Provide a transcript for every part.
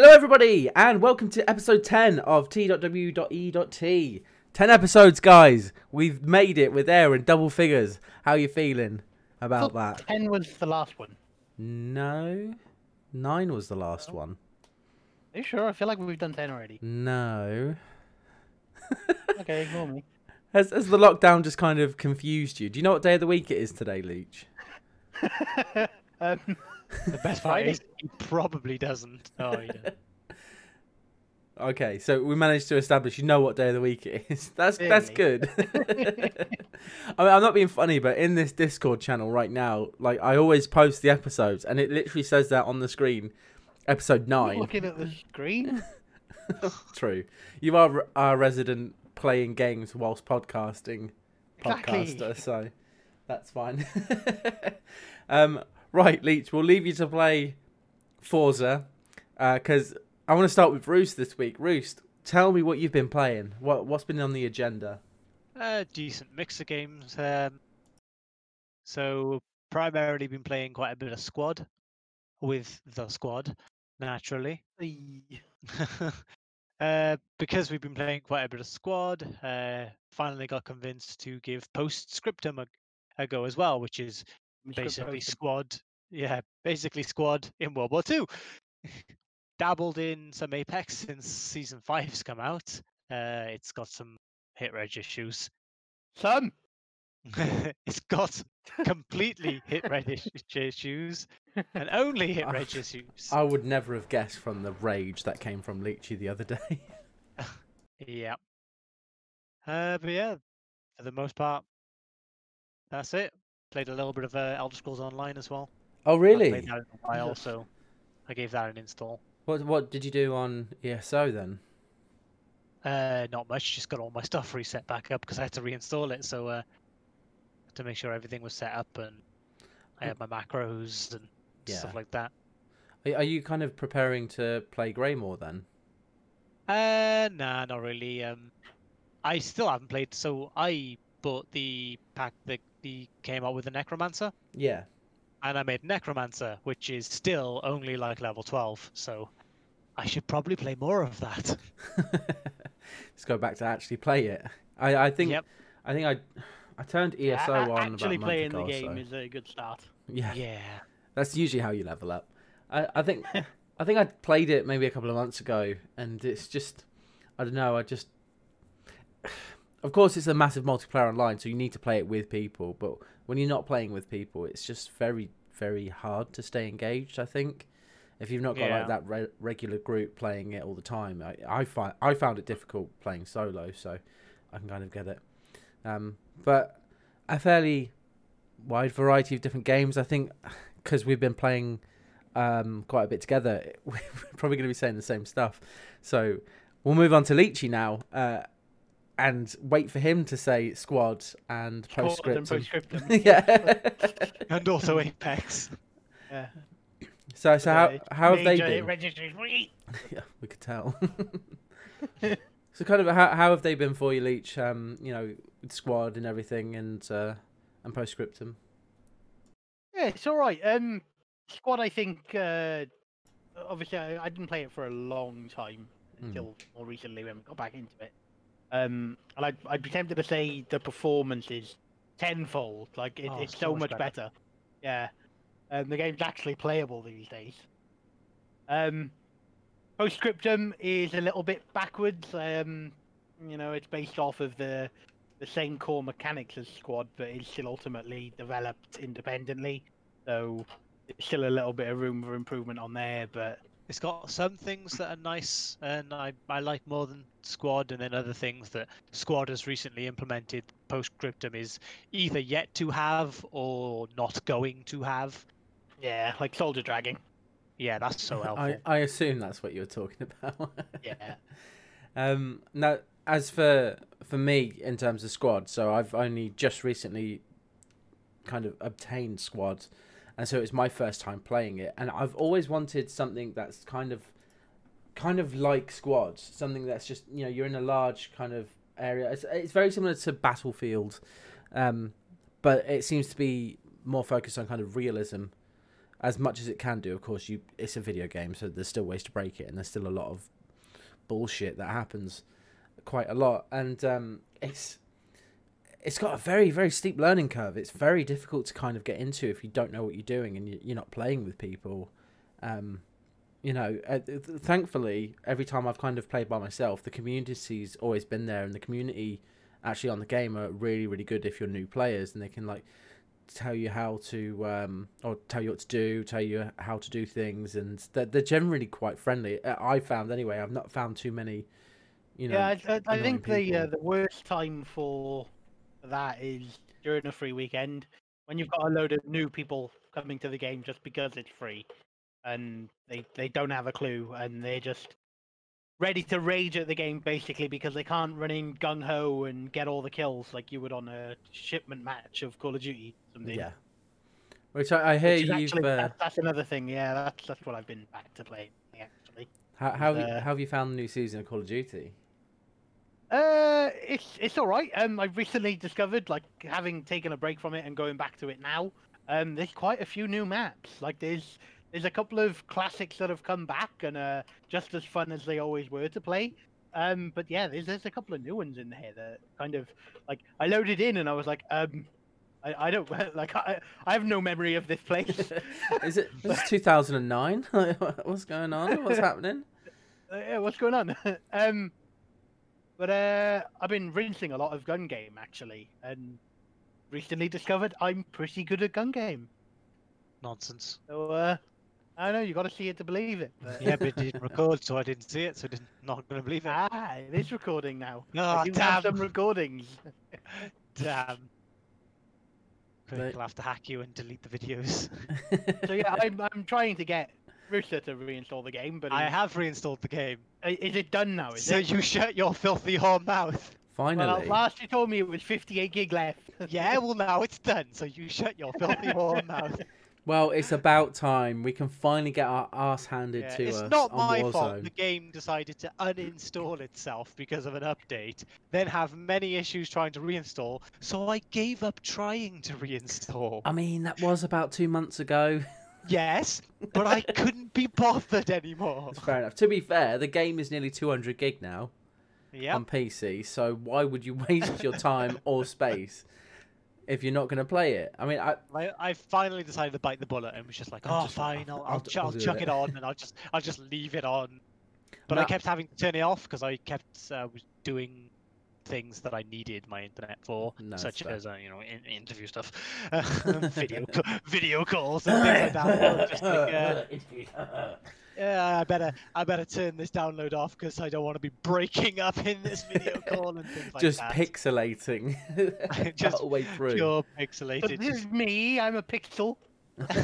Hello everybody and welcome to episode 10 of t.w.e.t. 10 episodes, guys. We've made it. We're there in double figures. How are you feeling about that? 10 was the last one. No. 9 was the last one. Are you sure? I feel like we've done 10 already. No. Okay, ignore me. Has the lockdown just kind of confused you? Do you know what day of the week it is today, Leech? The best part is he probably doesn't. Oh, yeah. Okay, so we managed to establish you know what day of the week it is. That's good. I mean, I'm not being funny, but in this Discord channel right now, like I always post the episodes, and it literally says that on the screen, episode 9. You're looking at the screen. True. You are our resident playing games whilst podcasting podcaster, so that's fine. Right, Leech, we'll leave you to play Forza, because I want to start with Roost this week. Roost, tell me what you've been playing. What's been on the agenda? Decent mix of games. So primarily been playing quite a bit of Squad with the Squad, naturally. Because we've been playing quite a bit of Squad, finally got convinced to give Post Scriptum a go as well, which is basically Squad, basically Squad in World War II. Dabbled in some Apex since Season 5's come out. It's got some hit-reg issues. It's got completely hit-reg issues, and only hit-reg issues. I would never have guessed from the rage that came from Leechy the other day. Yeah. But yeah, for the most part, that's it. Played a little bit of Elder Scrolls Online as well. Oh, really? I played that in a while, so I gave that an install. What did you do on ESO then? Not much. Just got all my stuff reset back up because I had to reinstall it. So to make sure everything was set up, and I had my macros and stuff like that. Are you kind of preparing to play Greymoor then? Nah, not really. I still haven't played. So I bought the pack that he came out with a necromancer. Yeah. And I made necromancer, which is still only like level 12. So I should probably play more of that. Let's go back to actually play it. I think I turned ESO on. Actually playing the game is a good start. Yeah. Yeah. That's usually how you level up. I think I played it maybe a couple of months ago, and it's just I don't know. Of course, it's a massive multiplayer online, so you need to play it with people. But when you're not playing with people, it's just very, very hard to stay engaged, I think. If you've not got like that regular group playing it all the time, I found it difficult playing solo, so I can kind of get it. But a fairly wide variety of different games, I think, because we've been playing quite a bit together. We're probably going to be saying the same stuff. So we'll move on to Leechy now. And wait for him to say Squad and Post Scriptum. And also Apex. Yeah. So how have they been? Yeah, we could tell. So kind of how have they been for you, Leech? You know, Squad and everything, and Post Scriptum. Yeah, it's all right. Squad, I think. Obviously, I didn't play it for a long time until more recently when we got back into it. And I'd be tempted to say the performance is tenfold. Like it's so much better. Yeah, the game's actually playable these days. Post Scriptum is a little bit backwards. You know, it's based off of the same core mechanics as Squad, but it's still ultimately developed independently. So there's still a little bit of room for improvement on there, but. It's got some things that are nice and I like more than Squad, and then other things that Squad has recently implemented. Post Scriptum is either yet to have or not going to have. Yeah, like soldier dragging. Yeah, that's so helpful. I assume that's what you were talking about. Yeah. Now, as for me, in terms of Squad, so I've only just recently kind of obtained Squad. And so it's my first time playing it, and I've always wanted something that's kind of like Squad, something that's just, you know, you're in a large kind of area. It's very similar to Battlefield, but it seems to be more focused on kind of realism, as much as it can do. Of course, it's a video game, so there's still ways to break it, and there's still a lot of bullshit that happens quite a lot. And it's got a very, very steep learning curve. It's very difficult to kind of get into if you don't know what you're doing and you're not playing with people. You know, thankfully, every time I've kind of played by myself, the community's always been there, and the community actually on the game are really, really good if you're new players, and they can like tell you how to or tell you what to do, tell you how to do things, and they're generally quite friendly. I found anyway. I've not found too many, you know. Yeah, I think the worst time for that is during a free weekend when you've got a load of new people coming to the game just because it's free, and they don't have a clue, and they're just ready to rage at the game basically because they can't run in gung ho and get all the kills like you would on a shipment match of Call of Duty. Something. Yeah. Which I hear that's another thing. Yeah, that's what I've been back to playing actually. How have you found the new season of Call of Duty? It's all right. I've recently discovered, like, having taken a break from it and going back to it now. There's quite a few new maps. Like there's a couple of classics that have come back and are just as fun as they always were to play. But yeah, there's a couple of new ones in here that kind of, like, I loaded in and I was like, I don't, like, I have no memory of this place. Is it 2009? What's going on? What's happening? Yeah, what's going on? But I've been rinsing a lot of gun game, actually, and recently discovered I'm pretty good at gun game. Nonsense. So, I don't know, you got to see it to believe it. But... yeah, but it didn't record, so I didn't see it, so I'm not going to believe it. Ah, it is recording now. Oh, damn. Have some recordings. Damn. We'll have to hack you and delete the videos. So yeah, I'm trying to get Rooster to reinstall the game, but... I have reinstalled the game. Is it done now, is it? So you shut your filthy whore mouth. Finally. Well, last you told me it was 58 gig left. Yeah, well, now it's done, so you shut your filthy whore mouth. Well, it's about time. We can finally get our ass handed to us. It's not my fault the game decided to uninstall itself because of an update, then have many issues trying to reinstall, so I gave up trying to reinstall. I mean, that was about 2 months ago. Yes, but I couldn't be bothered anymore. That's fair enough. To be fair, the game is nearly 200 gig now on PC, so why would you waste your time or space? If you're not going to play it. I mean, I finally decided to bite the bullet and was just like, oh, fine, I'll chuck it on and I'll just leave it on. But I kept having to turn it off because I kept doing things that I needed my internet for, such as interview stuff, video calls and things like that. Just like, yeah, I better turn this download off because I don't want to be breaking up in this video call and things like that. Pixelating. Just all the way through. Pure pixelated. But this is me. I'm a pixel.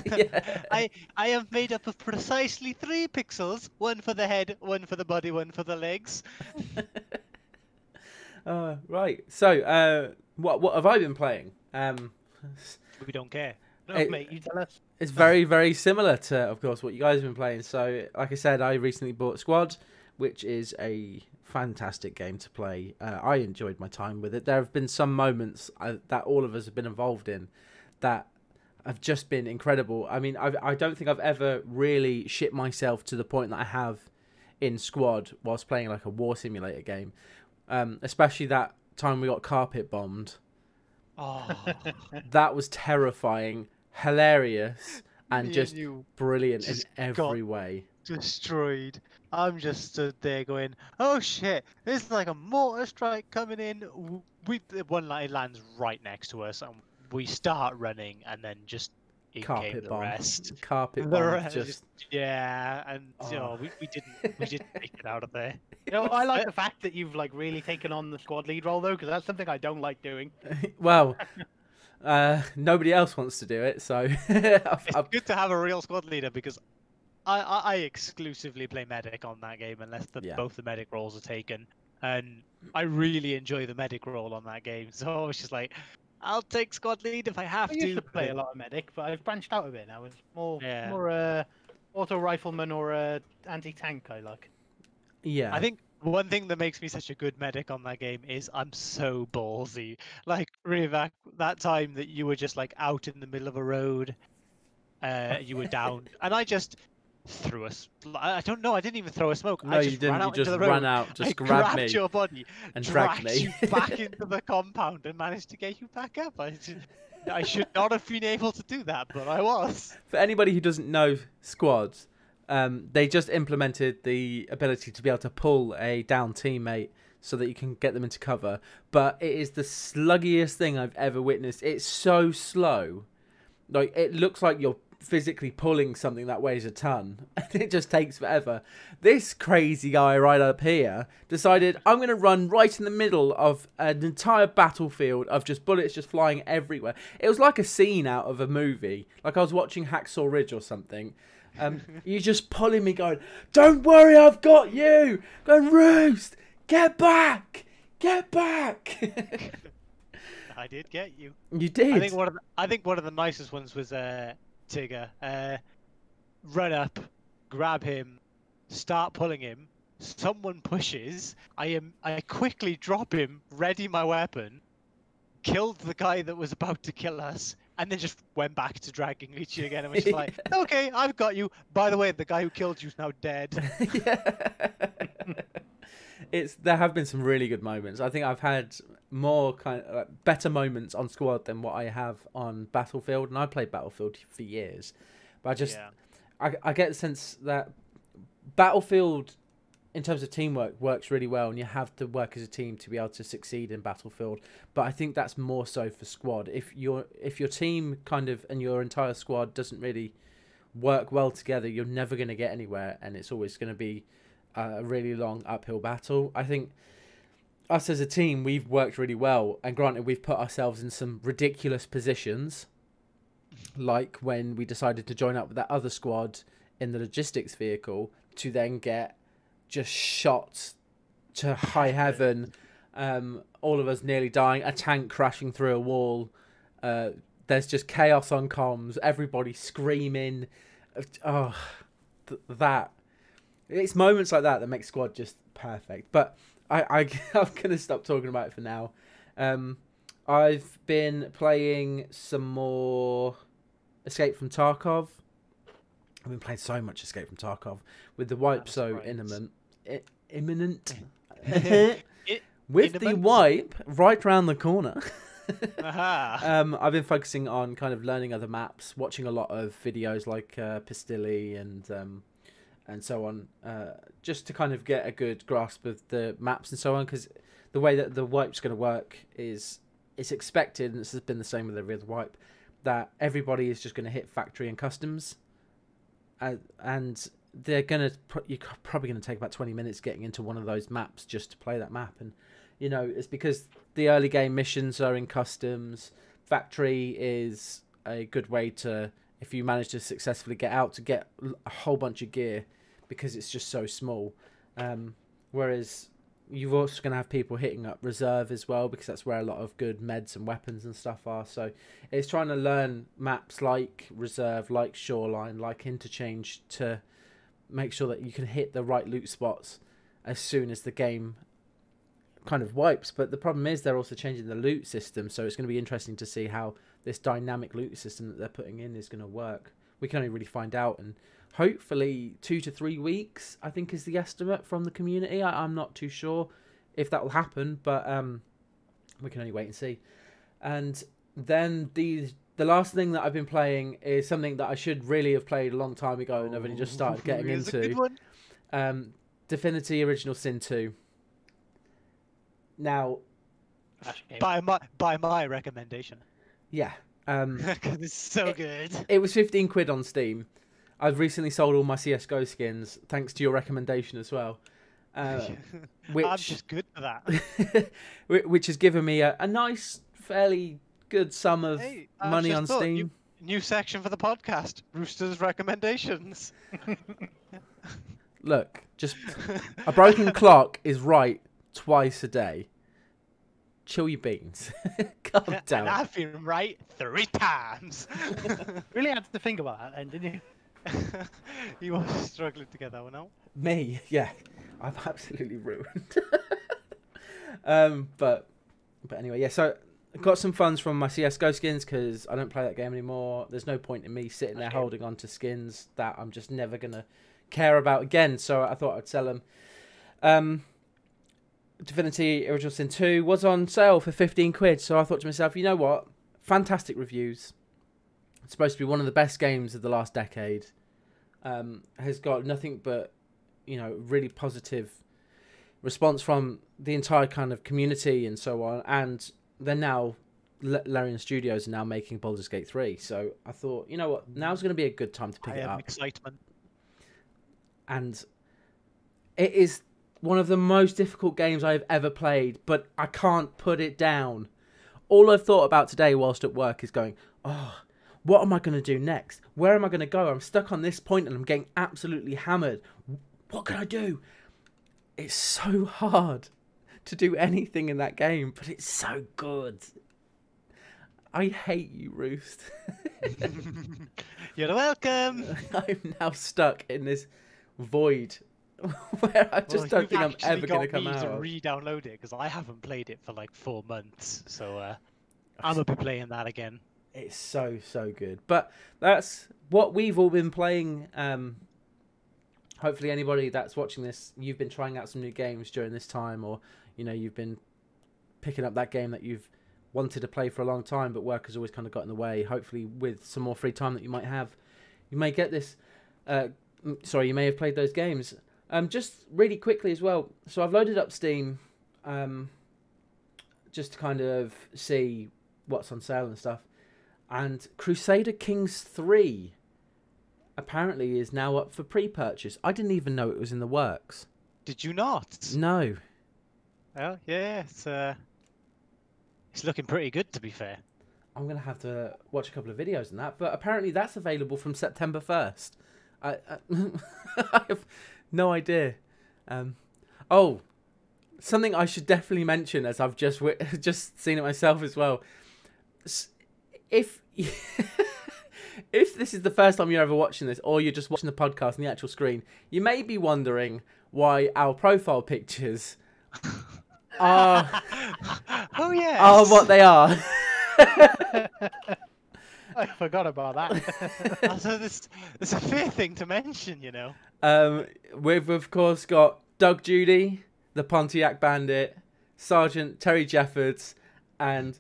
Yeah. I am made up of precisely 3 pixels: one for the head, one for the body, one for the legs. Right. So, what have I been playing? We don't care. No, mate, you tell us. It's very, very similar to, of course, what you guys have been playing. So, like I said, I recently bought Squad, which is a fantastic game to play. I enjoyed my time with it. There have been some moments that all of us have been involved in that have just been incredible. I mean, I don't think I've ever really shit myself to the point that I have in Squad whilst playing like a war simulator game. Especially that time we got carpet bombed. Oh, that was terrifying, hilarious, and just brilliant in every way. Destroyed. I'm just stood there going, "Oh shit! There's like a mortar strike coming in." It lands right next to us, and we start running, and then just we didn't make it out of there. You know, I like the fact that you've like really taken on the squad lead role though, because that's something I don't like doing. Well, nobody else wants to do it, so it's good to have a real squad leader because I exclusively play medic on that game unless both the medic roles are taken, and I really enjoy the medic role on that game. So it's just like, I'll take squad lead if I have to. I used to play a lot of medic, but I've branched out a bit now. It's more auto rifleman or anti-tank I like. Yeah. I think one thing that makes me such a good medic on that game is I'm so ballsy. Like, Rivak, that time that you were just like out in the middle of a road you were down, and I just threw a. I don't know. I didn't even throw a smoke. No, I just you didn't. You just ran out. Just grabbed me. Your body and dragged me you back into the compound and managed to get you back up. I should not have been able to do that, but I was. For anybody who doesn't know Squad, they just implemented the ability to be able to pull a down teammate so that you can get them into cover. But it is the sluggiest thing I've ever witnessed. It's so slow. Like, it looks like you're physically pulling something that weighs a ton. It just takes forever. This crazy guy right up here decided, I'm going to run right in the middle of an entire battlefield of just bullets just flying everywhere. It was like a scene out of a movie. Like I was watching Hacksaw Ridge or something. You're just pulling me going, don't worry, I've got you. Go roost. Get back! Get back! I did get you. You did. I think one of the nicest ones was Tigger. Run up, grab him, start pulling him. Someone pushes. I quickly drop him, ready my weapon, killed the guy that was about to kill us, and then just went back to dragging Lychee again. And was just like, okay, I've got you. By the way, the guy who killed you is now dead. There have been some really good moments. I think I've had more better moments on Squad than what I have on Battlefield, and I played Battlefield for years. But I get the sense that Battlefield, in terms of teamwork, works really well, and you have to work as a team to be able to succeed in Battlefield. But I think that's more so for Squad. If your team and your entire squad doesn't really work well together, you're never going to get anywhere, and it's always going to be a really long uphill battle. I think us as a team, we've worked really well, and granted, we've put ourselves in some ridiculous positions, like when we decided to join up with that other squad in the logistics vehicle to then get just shot to high heaven, all of us nearly dying, a tank crashing through a wall, there's just chaos on comms, everybody screaming. Oh, that. It's moments like that that make Squad just perfect. But I'm going to stop talking about it for now. I've been playing some more Escape from Tarkov. I've been playing so much Escape from Tarkov with the wipe so imminent. With the wipe right round the corner. I've been focusing on learning other maps, watching a lot of videos like Pistilli and so on, just to get a good grasp of the maps and so on, because the way that the wipe's going to work is, it's expected, and this has been the same with every other wipe, that everybody is just going to hit Factory and Customs, and they're going to, you're probably going to take about 20 minutes getting into one of those maps just to play that map, and it's because the early game missions are in Customs. Factory is a good way to, if you manage to successfully get out, to get a whole bunch of gear, because it's just so small. Whereas you're also going to have people hitting up Reserve as well, because that's where a lot of good meds and weapons and stuff are. So it's trying to learn maps like Reserve, like Shoreline, like Interchange, to make sure that you can hit the right loot spots as soon as the game wipes. But the problem is they're also changing the loot system, so it's going to be interesting to see how this dynamic loot system that they're putting in is going to work. We can only really find out, and hopefully 2 to 3 weeks, I think, is the estimate from the community. I'm not too sure if that will happen, but we can only wait and see. And then the last thing that I've been playing is something that I should really have played a long time ago, and I've only just started getting into. A good one. Divinity Original Sin 2. Now, by my recommendation, yeah, it's so good. It was 15 quid on Steam. I've recently sold all my CSGO skins thanks to your recommendation as well, which I'm just good for that. Which has given me a nice, fairly good sum of money on Steam. New section for the podcast: Rooster's recommendations. Look, just a broken clock is right twice a day. Chill your beans. God damn. And I've been right 3 times. Really had to think about that then, didn't you? You were struggling to get that one out. Me, yeah. I'm absolutely ruined. But anyway, yeah, so I got some funds from my CSGO skins because I don't play that game anymore. There's no point in me sitting there holding on to skins that I'm just never going to care about again. So I thought I'd sell them. Divinity Original Sin 2 was on sale for 15 quid. So I thought to myself, you know what? Fantastic reviews. It's supposed to be one of the best games of the last decade. Has got nothing but, you know, really positive response from the entire kind of community and so on. And they're now, Larian Studios are now making Baldur's Gate 3. So I thought, you know what, now's going to be a good time to pick it up. Excitement. And it is one of the most difficult games I've ever played, but I can't put it down. All I've thought about today whilst at work is going, oh, what am I going to do next? Where am I going to go? I'm stuck on this point and I'm getting absolutely hammered. What can I do? It's so hard to do anything in that game, but it's so good. I hate you, Roost. You're welcome. I'm now stuck in this void where I just don't think I'm ever going to come out. To re-download it because I haven't played it for like 4 months, so I'm gonna be playing that again. It's so good. But that's what we've all been playing. Hopefully, anybody that's watching this, you've been trying out some new games during this time, or you know you've been picking up that game that you've wanted to play for a long time, but work has always kind of got in the way. Hopefully, with some more free time that you might have, you may get this. You may have played those games. Just really quickly as well. So I've loaded up Steam, just to kind of see what's on sale and stuff. And Crusader Kings 3 apparently is now up for pre-purchase. I didn't even know it was in the works. Did you not? No. Oh yeah, it's looking pretty good, to be fair. I'm gonna have to watch a couple of videos on that, but apparently that's available from September 1st. I have no idea. Something I should definitely mention, as I've just seen it myself as well. If this is the first time you're ever watching this, or you're just watching the podcast on the actual screen, you may be wondering why our profile pictures are are what they are. I forgot about that. Also, there's a fair thing to mention, you know. We've, of course, got Doug Judy, the Pontiac Bandit, Sergeant Terry Jeffords, and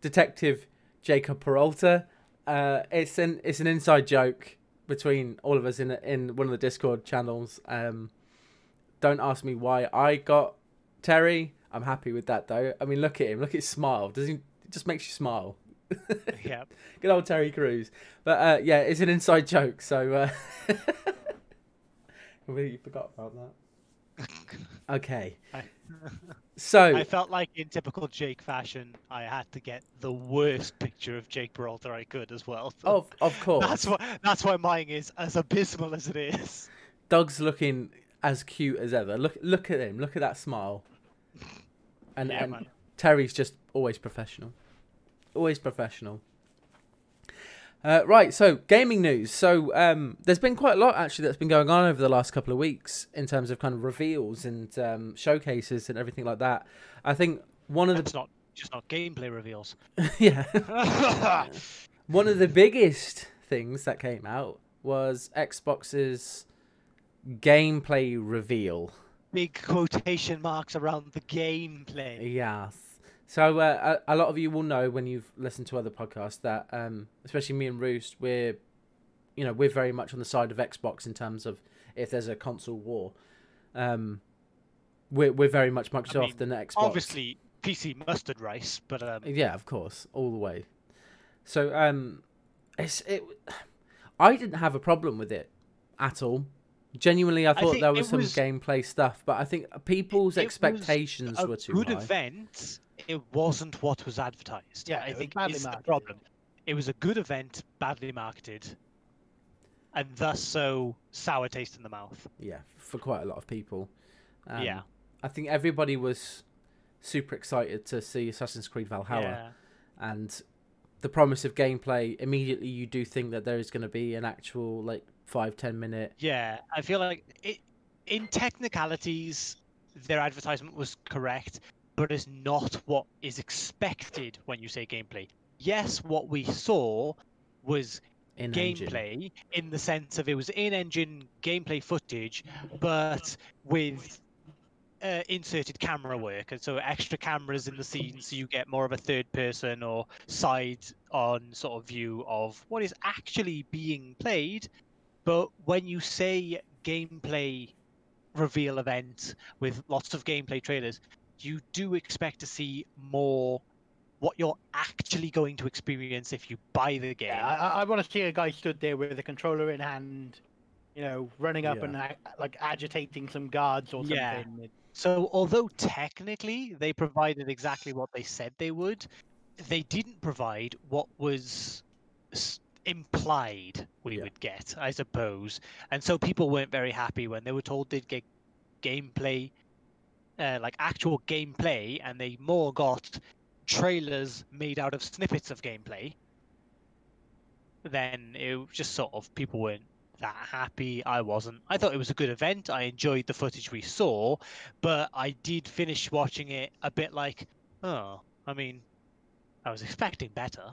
Detective Jacob Peralta. It's an inside joke between all of us in one of the Discord channels. Don't ask me why I got Terry. I'm happy with that, though. I mean, look at him. Look at his smile. It just makes you smile. Yeah, good old Terry Crews. But it's an inside joke, so completely forgot about that. Okay. So I felt like, in typical Jake fashion, I had to get the worst picture of Jake Peralta I could as well. Oh, of course. That's why mine is as abysmal as it is. Doug's looking as cute as ever. Look at him. Look at that smile. And Terry's just always professional. Always professional. Right, so gaming news. So there's been quite a lot actually that's been going on over the last couple of weeks in terms of kind of reveals and showcases and everything like that. I think one of the... It's not just not gameplay reveals. Yeah. One of the biggest things that came out was Xbox's gameplay reveal. Big quotation marks around the gameplay. Yes. So a lot of you will know when you've listened to other podcasts that, especially me and Roost, we're very much on the side of Xbox in terms of if there's a console war. We're very much Microsoft and Xbox. Obviously, PC mustard rice, but yeah, of course, all the way. So I didn't have a problem with it at all. Genuinely, I thought there was some gameplay stuff, but I think people's expectations were too high. It was a good event. It wasn't what was advertised. Yeah, I think it's the problem. It was a good event, badly marketed, and thus so sour taste in the mouth. Yeah, for quite a lot of people. Yeah. I think everybody was super excited to see Assassin's Creed Valhalla. Yeah. And the promise of gameplay, immediately you do think that there is going to be an actual 5-10 minute... Yeah, I feel like in technicalities, their advertisement was correct. but it's not what is expected when you say gameplay. Yes, what we saw was gameplay in the sense of it was in-engine gameplay footage, but with inserted camera work, and so extra cameras in the scene, so you get more of a third-person or side-on sort of view of what is actually being played. But when you say gameplay reveal event with lots of gameplay trailers, you do expect to see more what you're actually going to experience if you buy the game. Yeah, I want to see a guy stood there with a controller in hand, you know, running up and like agitating some guards or something. Yeah. So although technically they provided exactly what they said they would, they didn't provide what was implied we would get, I suppose. And so people weren't very happy when they were told they'd get gameplay, like actual gameplay, and they more got trailers made out of snippets of gameplay. Then it just sort of, people weren't that happy. I wasn't. I thought it was a good event. I enjoyed the footage we saw, but I did finish watching it a bit like, oh, I mean, I was expecting better.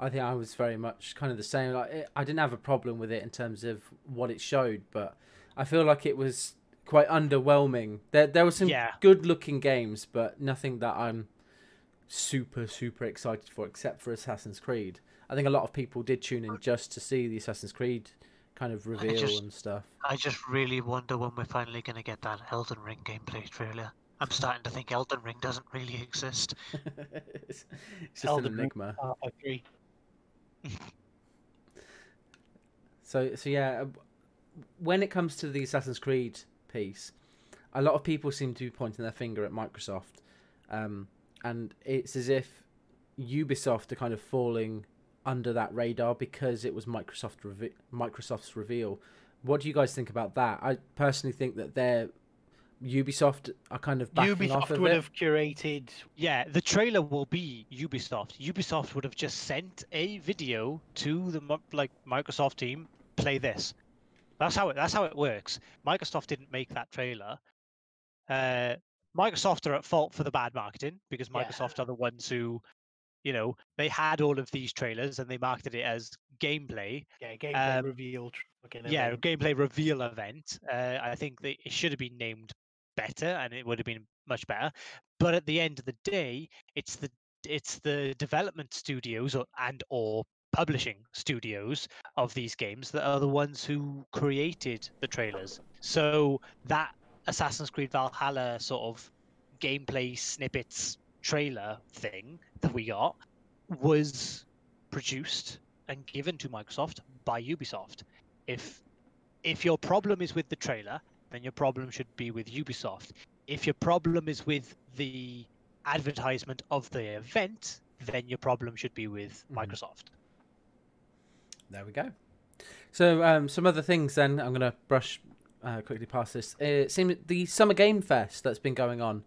I think I was very much kind of the same. Like, I didn't have a problem with it in terms of what it showed, but I feel like it was quite underwhelming. There were some good-looking games, but nothing that I'm super excited for, except for Assassin's Creed. I think a lot of people did tune in just to see the Assassin's Creed kind of reveal and stuff. I just really wonder when we're finally going to get that Elden Ring gameplay trailer. I'm starting to think Elden Ring doesn't really exist. It's just Elden an enigma. I agree. So yeah, when it comes to the Assassin's Creed piece, a lot of people seem to be pointing their finger at Microsoft. And it's as if Ubisoft are kind of falling under that radar because it was Microsoft's reveal. What do you guys think about that? I personally think that Ubisoft are kind of backing off of it. Ubisoft would have curated... Yeah, the trailer will be Ubisoft. Ubisoft would have just sent a video to the Microsoft team, play this. That's how it works. Microsoft didn't make that trailer. Microsoft are at fault for the bad marketing, because Microsoft are the ones who, you know, they had all of these trailers and they marketed it as gameplay. Yeah, gameplay reveal. Yeah, gameplay reveal event. I think it should have been named better, and it would have been much better. But at the end of the day, it's the development studios or publishing studios of these games that are the ones who created the trailers. So that Assassin's Creed Valhalla sort of gameplay snippets trailer thing that we got was produced and given to Microsoft by Ubisoft. If your problem is with the trailer, then your problem should be with Ubisoft. If your problem is with the advertisement of the event, then your problem should be with Microsoft. There we go. So some other things then. I'm going to brush quickly past this. It seems the Summer Game Fest that's been going on,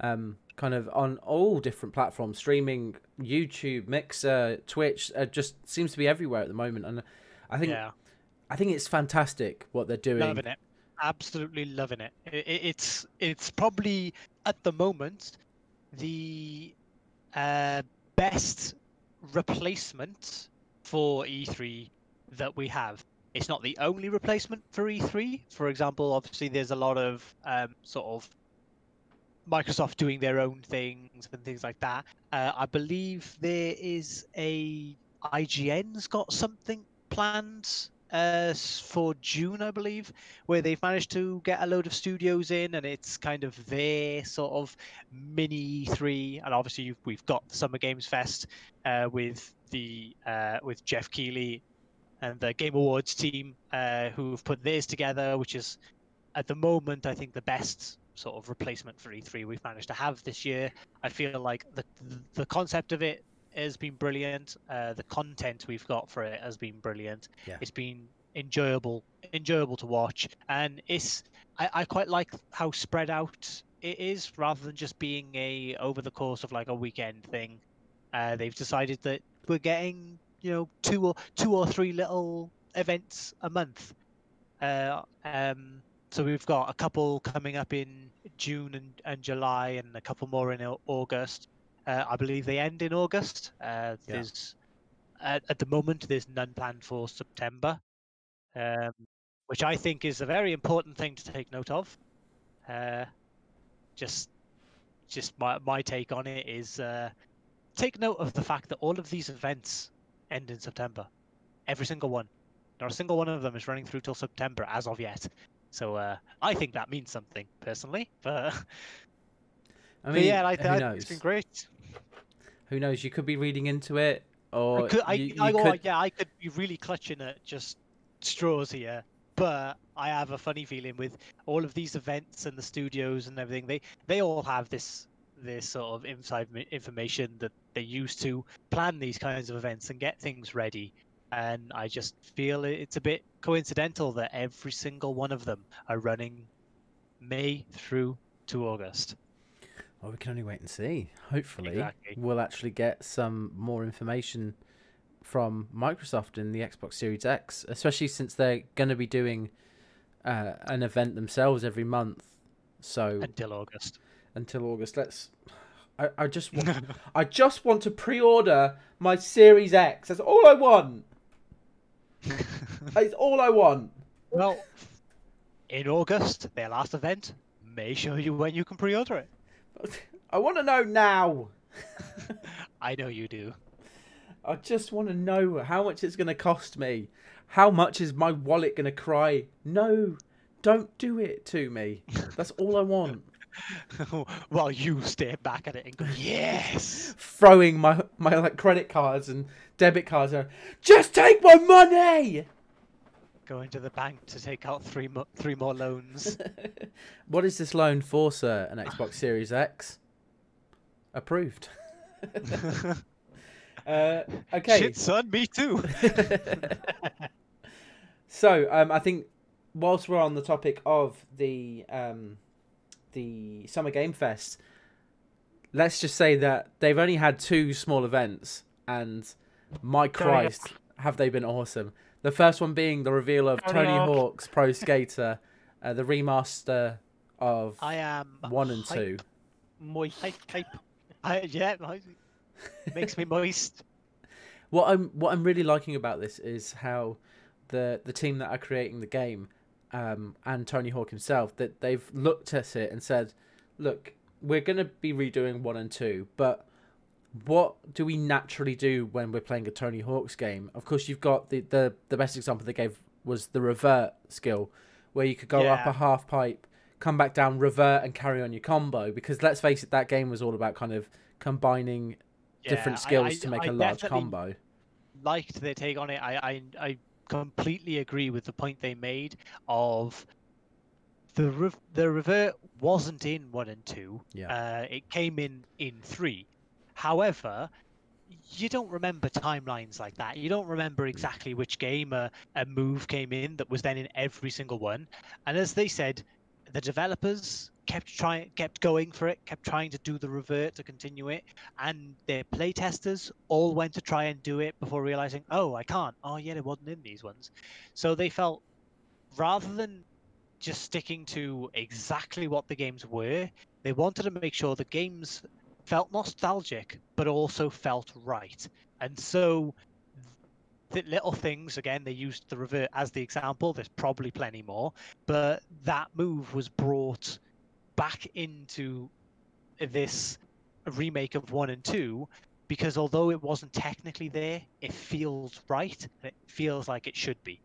kind of on all different platforms, streaming, YouTube, Mixer, Twitch, just seems to be everywhere at the moment. And I think it's fantastic what they're doing. Loving it, absolutely loving it. It's probably at the moment the best replacement for E3 that we have. It's not the only replacement for E3. For example, obviously there's a lot of sort of Microsoft doing their own things and things like that. I believe there is IGN's got something planned for June, I believe, where they've managed to get a load of studios in, and it's kind of their sort of mini E3. And obviously we've got the Summer Games Fest with Jeff Keighley and the Game Awards team, who've put theirs together, which is, at the moment, I think the best sort of replacement for E3 we've managed to have this year. I feel like the concept of it has been brilliant. The content we've got for it has been brilliant. Yeah. It's been enjoyable to watch, and I quite like how spread out it is, rather than just being over the course of like a weekend thing. They've decided that we're getting, you know, two or three little events a month. So we've got a couple coming up in June and July, and a couple more in August. I believe they end in August. There's at the moment there's none planned for September, which I think is a very important thing to take note of. Just my take on it is take note of the fact that all of these events end in September, every single one. Not a single one of them is running through till September as of yet. So I think that means something personally. But I mean, but yeah, who knows? It's been great. Who knows? You could be reading into it, or I could be really clutching at just straws here. But I have a funny feeling with all of these events and the studios and everything, they all have this sort of inside information that they use to plan these kinds of events and get things ready. And I just feel it's a bit coincidental that every single one of them are running May through to August. Well, we can only wait and see. Hopefully, we'll actually get some more information from Microsoft in the Xbox Series X, especially since they're going to be doing an event themselves every month. So until August, I just want to pre-order my Series X. That's all I want. That's all I want. Well, in August, their last event, may show you when you can pre-order it. I want to know now. I know you do. I just want to know how much it's going to cost me. How much is my wallet going to cry? No, don't do it to me. That's all I want. While you stare back at it and go, yes! Throwing my like credit cards and debit cards out. Just take my money! Going to the bank to take out three more loans. What is this loan for, sir? An Xbox Series X? Approved. Okay. Shit, son, me too. So I think whilst we're on the topic of the Summer Game Fest, let's just say that they've only had two small events, and my Christ, have they been awesome. The first one being the reveal of Tony Hawk's Pro Skater, the remaster of 1 and 2. Makes me moist. What I'm really liking about this is how the team that are creating the game and Tony Hawk himself, that they've looked at it and said, look, we're going to be redoing 1 and 2, but what do we naturally do when we're playing a Tony Hawk's game? Of course, you've got the best example they gave was the revert skill, where you could go up a half pipe, come back down, revert, and carry on your combo, because let's face it, that game was all about kind of combining different skills to make a large combo. Liked their take on it. I completely agree with the point they made of the revert wasn't in 1 and 2. It came in 3. However, you don't remember timelines like that. You don't remember exactly which game a move came in that was then in every single one. And as they said, the developers kept going for it, kept trying to do the revert to continue it, and their playtesters all went to try and do it before realizing, oh, I can't. Oh, yeah, it wasn't in these ones. So they felt, rather than just sticking to exactly what the games were, they wanted to make sure the games felt nostalgic, but also felt right. And so the little things, again, they used the revert as the example. There's probably plenty more, but that move was brought back into this remake of 1 and 2, because although it wasn't technically there, it feels right. It feels like it should be.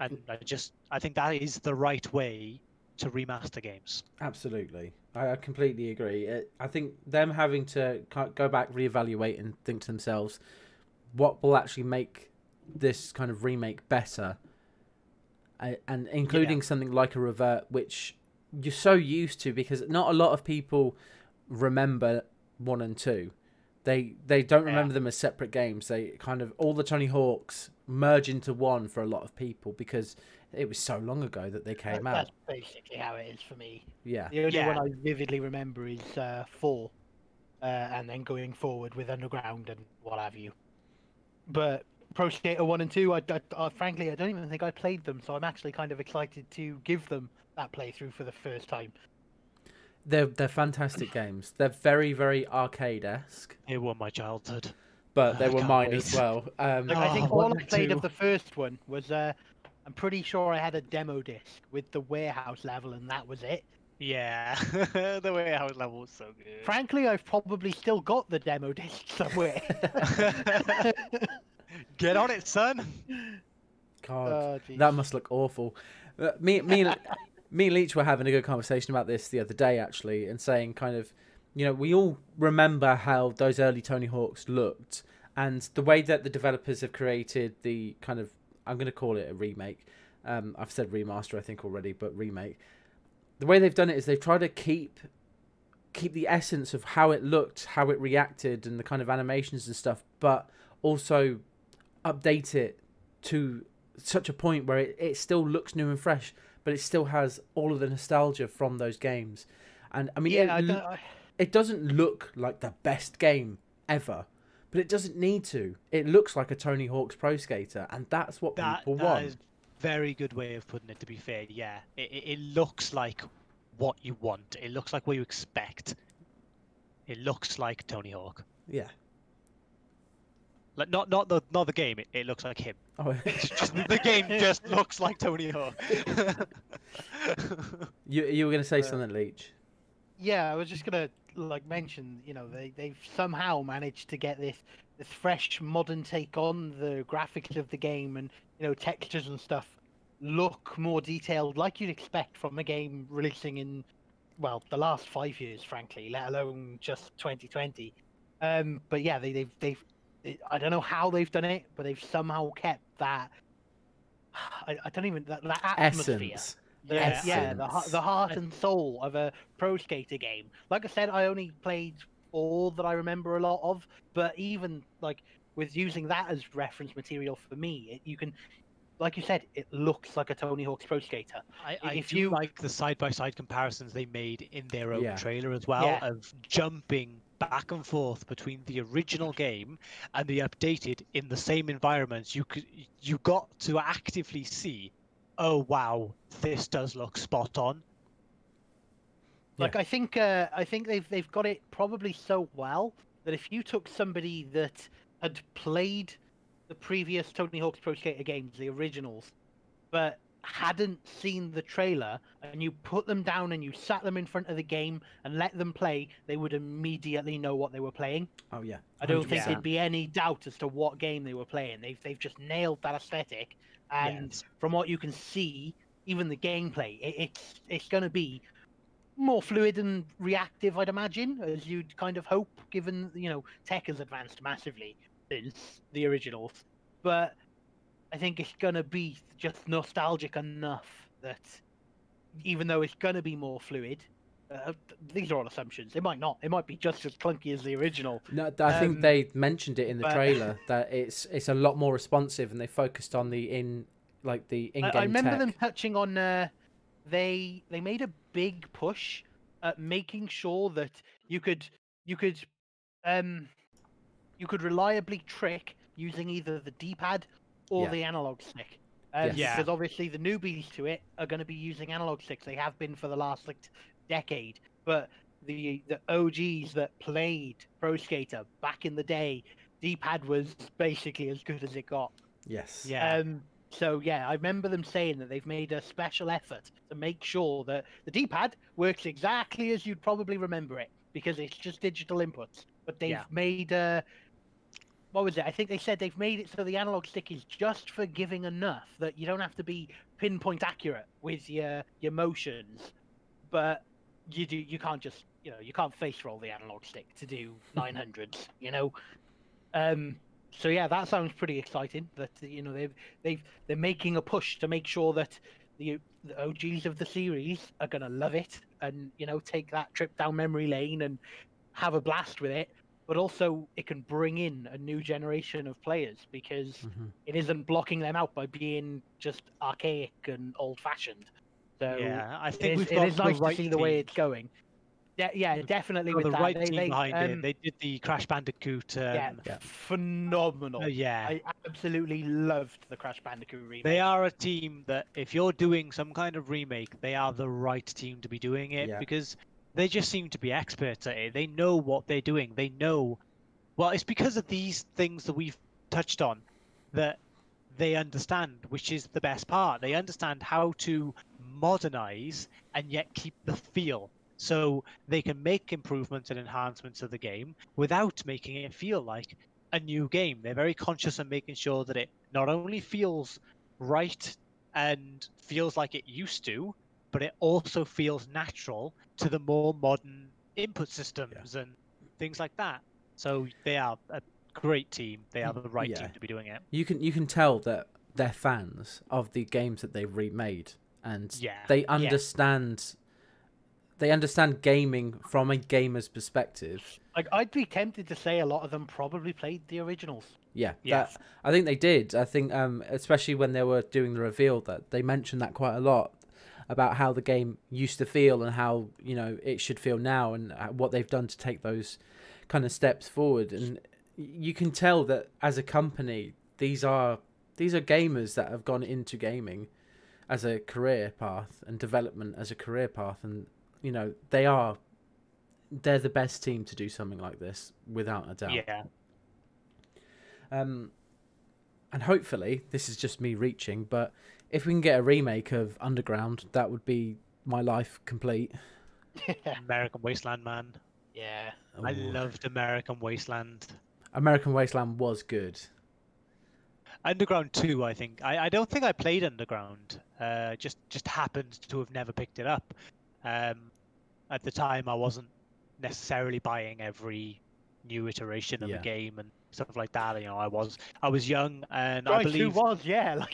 And I think that is the right way to remaster games. Absolutely. I completely agree. I think them having to go back, reevaluate, and think to themselves, what will actually make this kind of remake better? And including something like a revert, which you're so used to, because not a lot of people remember 1 and 2. They don't remember them as separate games. They kind of, all the Tony Hawks merge into 1 for a lot of people, because it was so long ago that they came out. That's basically how it is for me. Yeah. The only one I vividly remember is 4, and then going forward with Underground and what have you. But Pro Skater 1 and 2, frankly, I don't even think I played them, so I'm actually kind of excited to give them that playthrough for the first time, They're fantastic games. They're very, very arcade-esque. They were my childhood. But they were mine as well. Look, I think all I played of the first one was, I'm pretty sure I had a demo disc with the warehouse level, and that was it. Yeah, the warehouse level was so good. Frankly, I've probably still got the demo disc somewhere. Get on it, son. God, that must look awful. Me and Leech were having a good conversation about this the other day, actually, and saying kind of, you know, we all remember how those early Tony Hawks looked, and the way that the developers have created the kind of, I'm going to call it a remake. I've said remaster, I think, already, but remake. The way they've done it is they've tried to keep the essence of how it looked, how it reacted, and the kind of animations and stuff, but also update it to such a point where it still looks new and fresh, but it still has all of the nostalgia from those games. And I mean, yeah, it doesn't look like the best game ever, but it doesn't need to. It looks like a Tony Hawk's Pro Skater, and that's what people want. That is a very good way of putting it, to be fair, yeah. It looks like what you want. It looks like what you expect. It looks like Tony Hawk. Yeah. Like not the game. It looks like him. Oh, the game just looks like Tony Hawk. You were gonna say something, Leech? Yeah, I was just gonna mention. You know, they've somehow managed to get this fresh modern take on the graphics of the game, and you know, textures and stuff look more detailed, like you'd expect from a game releasing in, well, the last 5 years, frankly, let alone just 2020. But yeah, they've I don't know how they've done it, but they've somehow kept that. I don't even that atmosphere. Essence. The heart and soul of a pro skater game. Like I said, I only played all that I remember a lot of, but even like with using that as reference material for me, you can, like you said, it looks like a Tony Hawk's Pro Skater. I like the side-by-side comparisons they made in their own trailer as well, of jumping back and forth between the original game and the updated in the same environments. You got to actively see, oh wow, this does look spot on. Like I think they've got it probably so well that if you took somebody that had played the previous Tony Hawk's Pro Skater games, the originals, but hadn't seen the trailer, and you put them down and you sat them in front of the game and let them play, they would immediately know what they were playing. Oh yeah, 100%. I don't think there'd be any doubt as to what game they were playing. They've just nailed that aesthetic, and from what you can see, even the gameplay, it's going to be more fluid and reactive, I'd imagine, as you'd kind of hope, given tech has advanced massively since the originals. But I think it's going to be just nostalgic enough that even though it's going to be more fluid, these are all assumptions. It might not. It might be just as clunky as the original. No, I think they mentioned it in the trailer that it's a lot more responsive, and they focused on the in-game I remember tech. Them touching on they made a big push at making sure that you could reliably trick using either the D-pad or the analog stick. Because obviously the newbies to it are going to be using analog sticks. They have been for the last decade. But the OGs that played Pro Skater back in the day, D-pad was basically as good as it got. Yes. Yeah. I remember them saying that they've made a special effort to make sure that the D-pad works exactly as you'd probably remember it, because it's just digital inputs. But they've made a... What was it? I think they said they've made it so the analog stick is just forgiving enough that you don't have to be pinpoint accurate with your motions, but you can't just you can't face roll the analog stick to do 900s. So yeah, that sounds pretty exciting. That they're making a push to make sure that the OGs of the series are gonna love it and take that trip down memory lane and have a blast with it. But also, it can bring in a new generation of players because it isn't blocking them out by being just archaic and old-fashioned. So yeah, I think it is nice to see the way it's going. Yeah, definitely with that. They behind it. They did the Crash Bandicoot. Phenomenal. I absolutely loved the Crash Bandicoot remake. They are a team that, if you're doing some kind of remake, they are the right team to be doing it because they just seem to be experts at it. They know what they're doing. They know. Well, it's because of these things that we've touched on that they understand, which is the best part. They understand how to modernize and yet keep the feel. So they can make improvements and enhancements of the game without making it feel like a new game. They're very conscious of making sure that it not only feels right and feels like it used to, but it also feels natural to the more modern input systems and things like that. So they are a great team. They are the right team to be doing it. You can tell that they're fans of the games that they've remade, and they understand. They understand gaming from a gamer's perspective. Like, I'd be tempted to say a lot of them probably played the originals. Yeah, yes. I think they did. I think, especially when they were doing the reveal, that they mentioned that quite a lot about how the game used to feel and how, you know, it should feel now, and what they've done to take those kind of steps forward. And you can tell that as a company, these are gamers that have gone into gaming as a career path and development as a career path, and you know, they're the best team to do something like this, without a doubt. Yeah. And hopefully, this is just me reaching, but if we can get a remake of Underground, that would be my life complete. American Wasteland, man. Yeah. Ooh. I loved American Wasteland. American Wasteland was good. Underground 2, I think. I don't think I played Underground. Just happened to have never picked it up. At the time, I wasn't necessarily buying every new iteration of the game and stuff like that. You know, I was young, and I believe who was, I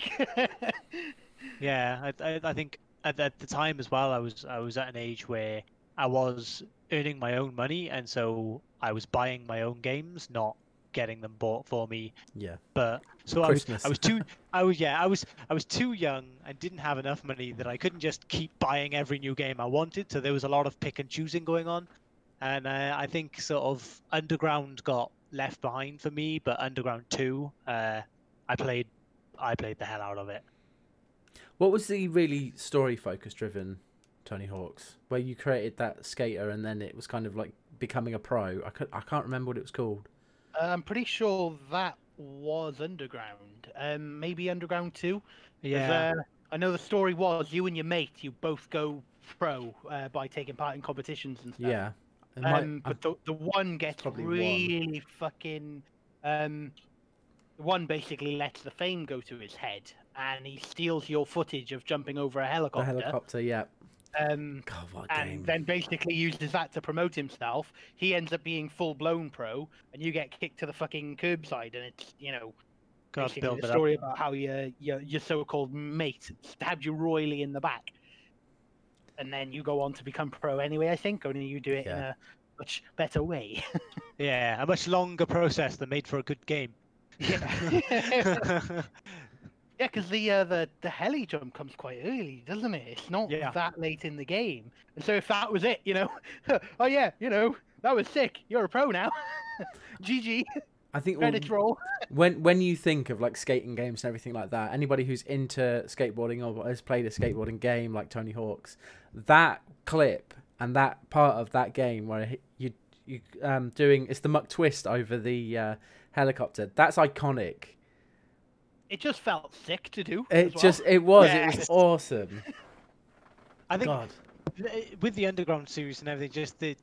think at the time as well, I was at an age where I was earning my own money, and so I was buying my own games, not getting them bought for me. Yeah. But so I was too young and didn't have enough money that I couldn't just keep buying every new game I wanted. So there was a lot of pick and choosing going on, and I think sort of Underground got left behind for me. But Underground 2, I played the hell out of it. What was the really story focus driven Tony Hawk's, where you created that skater and then it was kind of like becoming a pro? I can't remember what it was called. I'm pretty sure that was Underground. Maybe Underground 2. Yeah. I know the story was you and your mate, you both go pro by taking part in competitions and stuff. Yeah. But the one gets really fucking... the one basically lets the fame go to his head, and he steals your footage of jumping over a helicopter. The helicopter, yeah. God, what a game. Then basically uses that to promote himself. He ends up being full-blown pro, and you get kicked to the fucking curbside, and it's, you know, basically the story about how your so-called mate stabbed you royally in the back. And then you go on to become pro anyway, I think, only you do it in a much better way. Yeah, a much longer process that made for a good game. Yeah. Yeah, because the heli jump comes quite early, doesn't it? It's not that late in the game. And so if that was it, you know, oh yeah, you know, that was sick. You're a pro now. GG. I think credits roll. When you think of like skating games and everything like that, anybody who's into skateboarding or has played a skateboarding game like Tony Hawk's, that clip and that part of that game where you doing it's the muck twist over the helicopter, that's iconic. It just felt sick to do. It was awesome. I think with the Underground series and everything, just the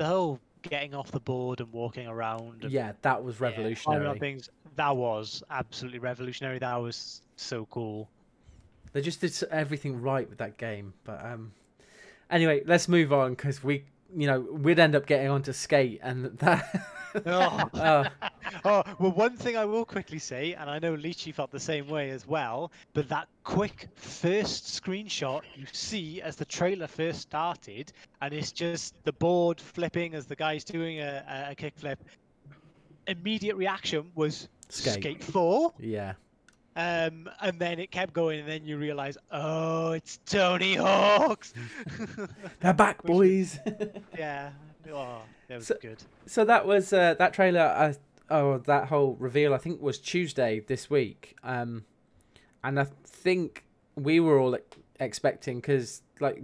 whole getting off the board and walking around. And, that was revolutionary. Things that was absolutely revolutionary. That was so cool. They just did everything right with that game. But anyway, let's move on because we'd end up getting onto Skate and that. Well, one thing I will quickly say, and I know Lychee felt the same way as well, but that quick first screenshot you see as the trailer first started, and it's just the board flipping as the guy's doing a kickflip. Immediate reaction was Skate 4. Yeah. And then it kept going, and then you realise, oh, it's Tony Hawk's. They're back, boys. Yeah. Oh, that was good. So that was that trailer. That whole reveal, I think, was Tuesday this week. And I think we were all expecting, because like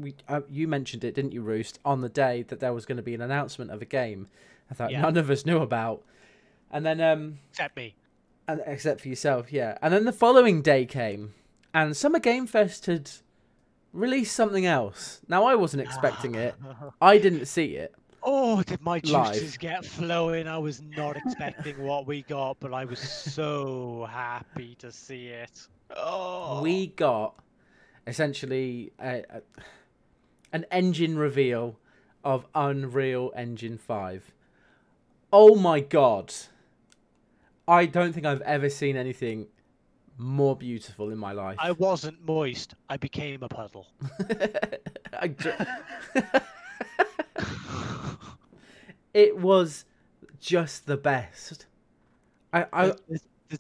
you mentioned it, didn't you, Roost, on the day that there was going to be an announcement of a game that none of us knew about, and then except me, and except for yourself, yeah. And then the following day came, and Summer Game Fest had released something else. Now I wasn't expecting it. I didn't see it. Oh, did my juices get flowing? I was not expecting what we got, but I was so happy to see it. Oh, we got essentially an engine reveal of Unreal Engine 5. Oh my god. I don't think I've ever seen anything more beautiful in my life. I wasn't moist. I became a puddle. It was just the best. The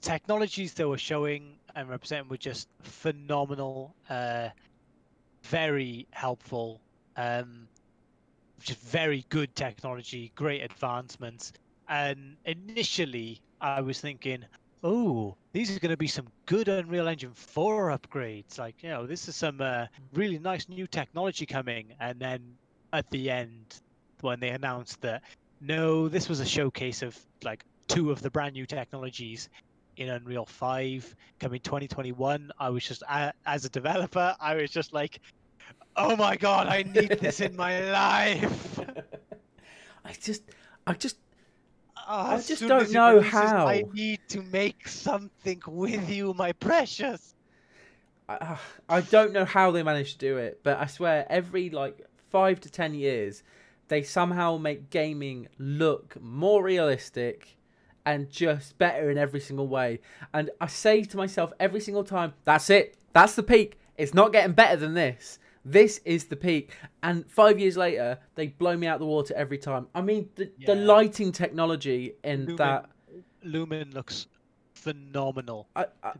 technologies they were showing and representing were just phenomenal, very helpful, just very good technology, great advancements. And initially I was thinking, oh, these are going to be some good Unreal Engine 4 upgrades. Like, you know, this is some really nice new technology coming. And then at the end, when they announced that, no, this was a showcase of like two of the brand new technologies in Unreal 5 coming 2021. I was just, as a developer, I was just like, oh my god, I need this in my life. I just don't know how. I need to make something with you, my precious. I don't know how they managed to do it, but I swear every like 5 to 10 years, they somehow make gaming look more realistic and just better in every single way. And I say to myself every single time, that's it. That's the peak. It's not getting better than this. This is the peak. And 5 years later, they blow me out the water every time. I mean, the lighting technology in Lumen looks phenomenal.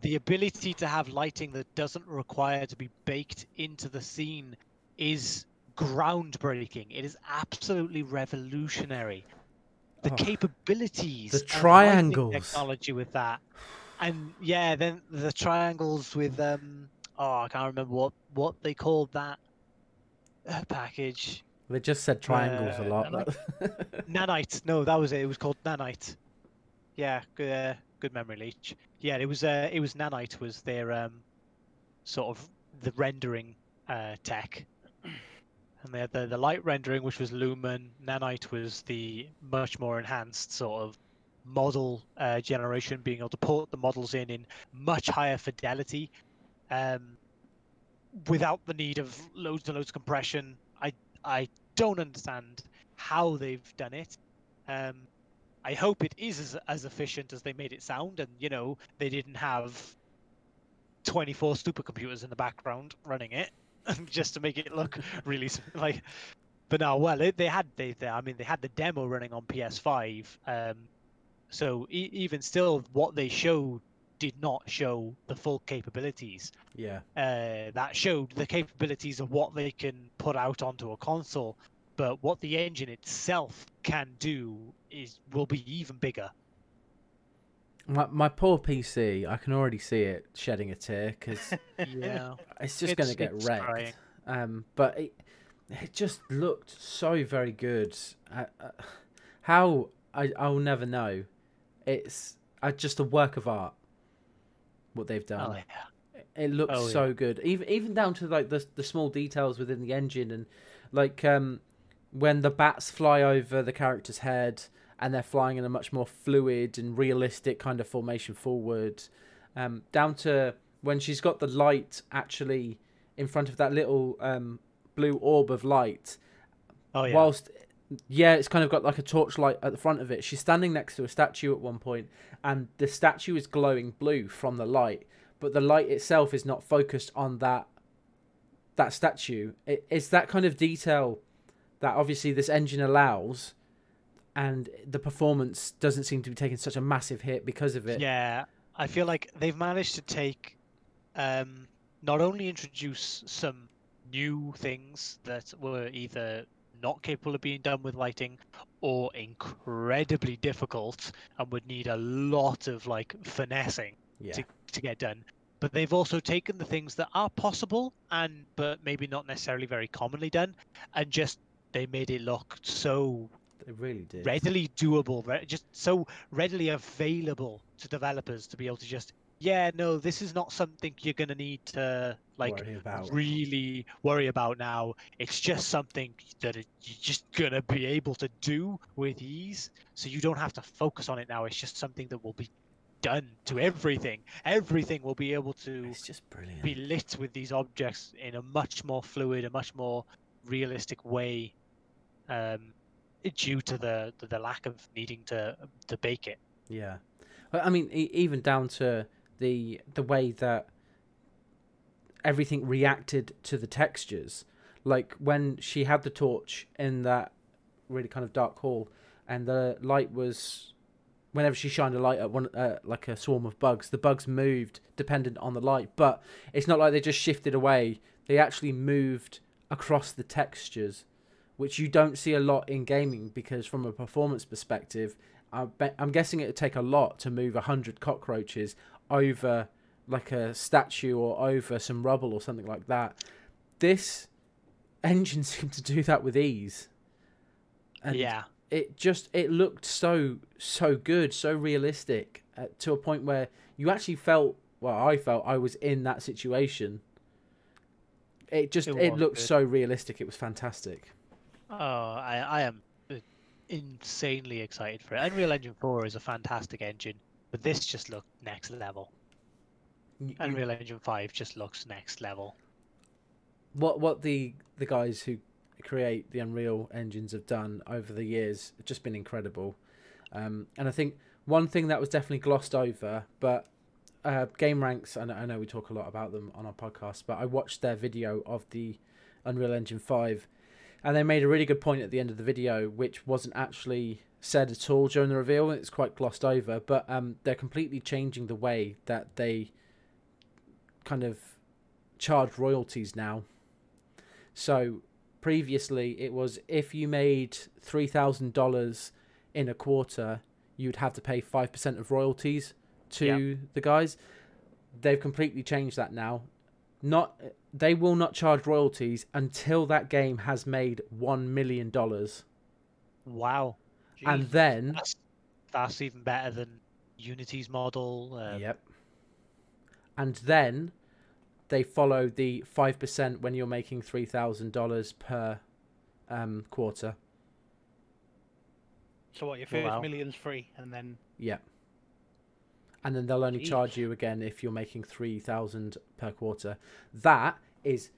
The ability to have lighting that doesn't require to be baked into the scene is groundbreaking. It is absolutely revolutionary. The capabilities, the triangles technology with that, and yeah, then the triangles with I can't remember what they called that package. They just said triangles a lot. Nanite. No, that was it. It was called Nanite. Yeah, good memory, Leech. Yeah, it was Nanite was their sort of the rendering tech. And they had the light rendering, which was Lumen. Nanite was the much more enhanced sort of model generation, being able to port the models in much higher fidelity, without the need of loads and loads of compression. I don't understand how they've done it. I hope it is as efficient as they made it sound, and you know, they didn't have 24 supercomputers in the background running it. Just to make it look really like, but no, well, they had the demo running on PS5, so even still, what they showed did not show the full capabilities. Yeah, that showed the capabilities of what they can put out onto a console, but what the engine itself can do will be even bigger. My poor PC, I can already see it shedding a tear, because it's just going to get wrecked. But it just looked so very good. How, I'll never know. It's just a work of art, what they've done. Oh, yeah. It looks so good. Even down to like the small details within the engine, and like when the bats fly over the character's head, and they're flying in a much more fluid and realistic kind of formation forward, down to when she's got the light actually in front of that little blue orb of light. Oh yeah. Whilst, it's kind of got like a torchlight at the front of it. She's standing next to a statue at one point, and the statue is glowing blue from the light, but the light itself is not focused on that statue. It's that kind of detail that obviously this engine allows, and the performance doesn't seem to be taking such a massive hit because of it. Yeah, I feel like they've managed to take, not only introduce some new things that were either not capable of being done with lighting or incredibly difficult and would need a lot of like finessing to get done, But they've also taken the things that are possible and but maybe not necessarily very commonly done, and just they made it look so it really did readily doable, just so readily available to developers to be able to just yeah, no, this is not something you're gonna need to like really worry about now. It's just something that you're just gonna be able to do with ease. So you don't have to focus on it now. It's just something that will be done to everything. Everything will be able to it's just brilliant. Be lit with these objects in a much more fluid, a much more realistic way, due to the lack of needing to bake it. Yeah, I mean, even down to the way that everything reacted to the textures, like when she had the torch in that really kind of dark hall and the light was whenever she shined a light at one like a swarm of bugs, the bugs moved dependent on the light, but it's not like they just shifted away, they actually moved across the textures, which you don't see a lot in gaming, because from a performance perspective I'm guessing it would take a lot to move 100 cockroaches over like a statue or over some rubble or something like that. This engine seemed to do that with ease. And yeah. It just, it looked so good, so realistic, to a point where you actually felt, well, I felt I was in that situation. It just, it looked good. So realistic. It was fantastic. Oh, I am insanely excited for it. Unreal Engine 4 is a fantastic engine, but this just looked next level. Unreal Engine 5 just looks next level. What the guys who create the Unreal Engines have done over the years has just been incredible. And I think one thing that was definitely glossed over, but Game Ranks, I know we talk a lot about them on our podcast, but I watched their video of the Unreal Engine 5, and they made a really good point at the end of the video, which wasn't actually said at all during the reveal. It's quite glossed over, but they're completely changing the way that they kind of charge royalties now. So previously it was if you made $3,000 in a quarter, you'd have to pay 5% of royalties to the guys. They've completely changed that now. Not they will not charge royalties until that game has made $1 million. Wow. Jeez. And then that's even better than Unity's model. Yep. And then they follow the 5% when you're making $3,000 per quarter. So what, your first million's free, and then and then they'll only charge you again if you're making $3,000 per quarter. That is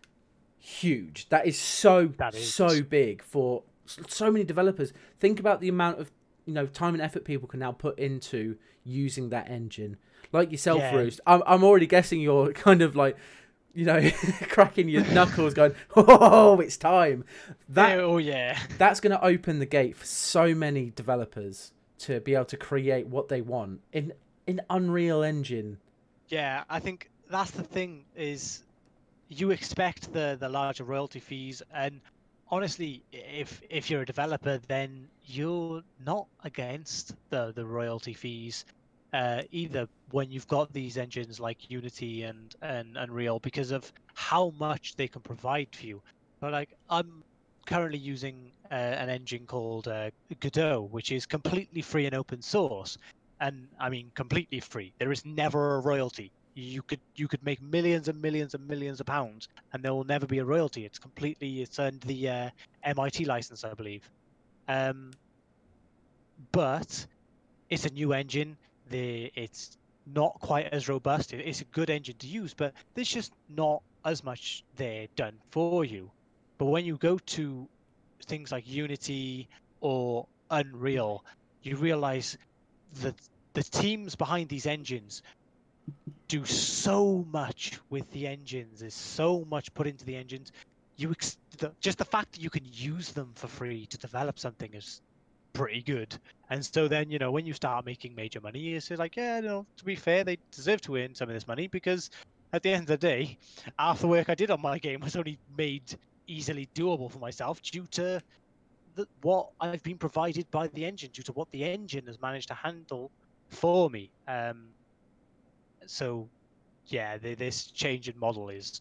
huge. That is so big for so many developers. Think about the amount of time and effort people can now put into using that engine. Like yourself, Roost. I'm already guessing you're kind of like, cracking your knuckles, going, "Oh, it's time." That's going to open the gate for so many developers to be able to create what they want in Unreal Engine. Yeah, I think that's the thing, is you expect the larger royalty fees, and honestly, if you're a developer, then you're not against the royalty fees either when you've got these engines like Unity and Unreal, because of how much they can provide for you. But like, I'm currently using an engine called Godot, which is completely free and open source. And I mean, completely free. There is never a royalty. You could make millions and millions and millions of pounds, and there will never be a royalty. It's completely, it's earned the MIT license, I believe. But it's a new engine. It's not quite as robust. It's a good engine to use, but there's just not as much there done for you. But when you go to things like Unity or Unreal, you realize the teams behind these engines do so much with the engines. There's so much put into the engines. Just the fact that you can use them for free to develop something is pretty good. And so then, when you start making major money, it's like, to be fair, they deserve to earn some of this money, because at the end of the day, half the work I did on my game was only made easily doable for myself due to what I've been provided by the engine, due to what the engine has managed to handle for me. So yeah, this change in model is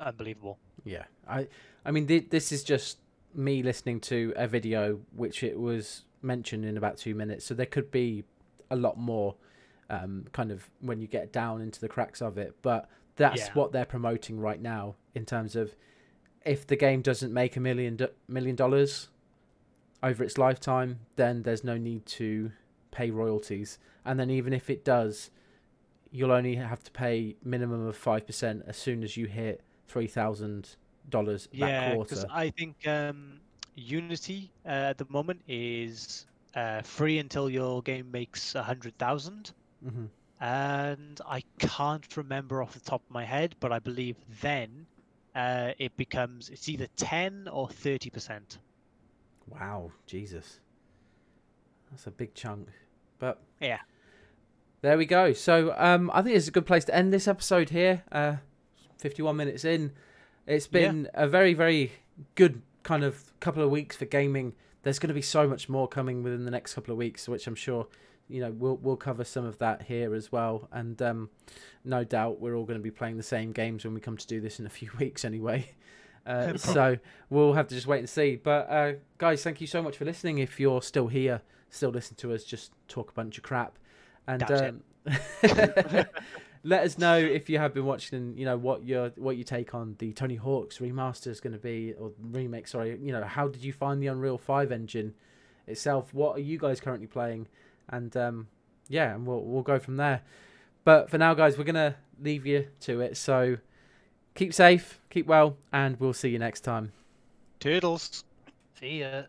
unbelievable. Yeah, I mean, this is just me listening to a video which it was mentioned in about 2 minutes, so there could be a lot more kind of when you get down into the cracks of it, but that's what they're promoting right now in terms of if the game doesn't make $1 million over its lifetime, then there's no need to pay royalties, and then even if it does, you'll only have to pay minimum of 5% as soon as you hit $3,000 that quarter. Yeah, because I think Unity at the moment is free until your game makes 100,000, and I can't remember off the top of my head, but I believe then it becomes, it's either 10% or 30%. Wow, Jesus, that's a big chunk. But yeah, there we go. So I think it's a good place to end this episode here. 51 minutes in. It's been a very, very good kind of couple of weeks for gaming. There's going to be so much more coming within the next couple of weeks, which I'm sure, you know, we'll cover some of that here as well. And no doubt we're all going to be playing the same games when we come to do this in a few weeks anyway. So we'll have to just wait and see. But guys, thank you so much for listening. If you're still here, still listen to us just talk a bunch of crap. And let us know if you have been watching, you know, what your take on the Tony Hawk's remaster is going to be, or remake, sorry. You know, how did you find the Unreal 5 engine itself? What are you guys currently playing? And yeah, and we'll go from there. But for now, guys, we're going to leave you to it. So keep safe, keep well, and we'll see you next time. Toodles. See ya.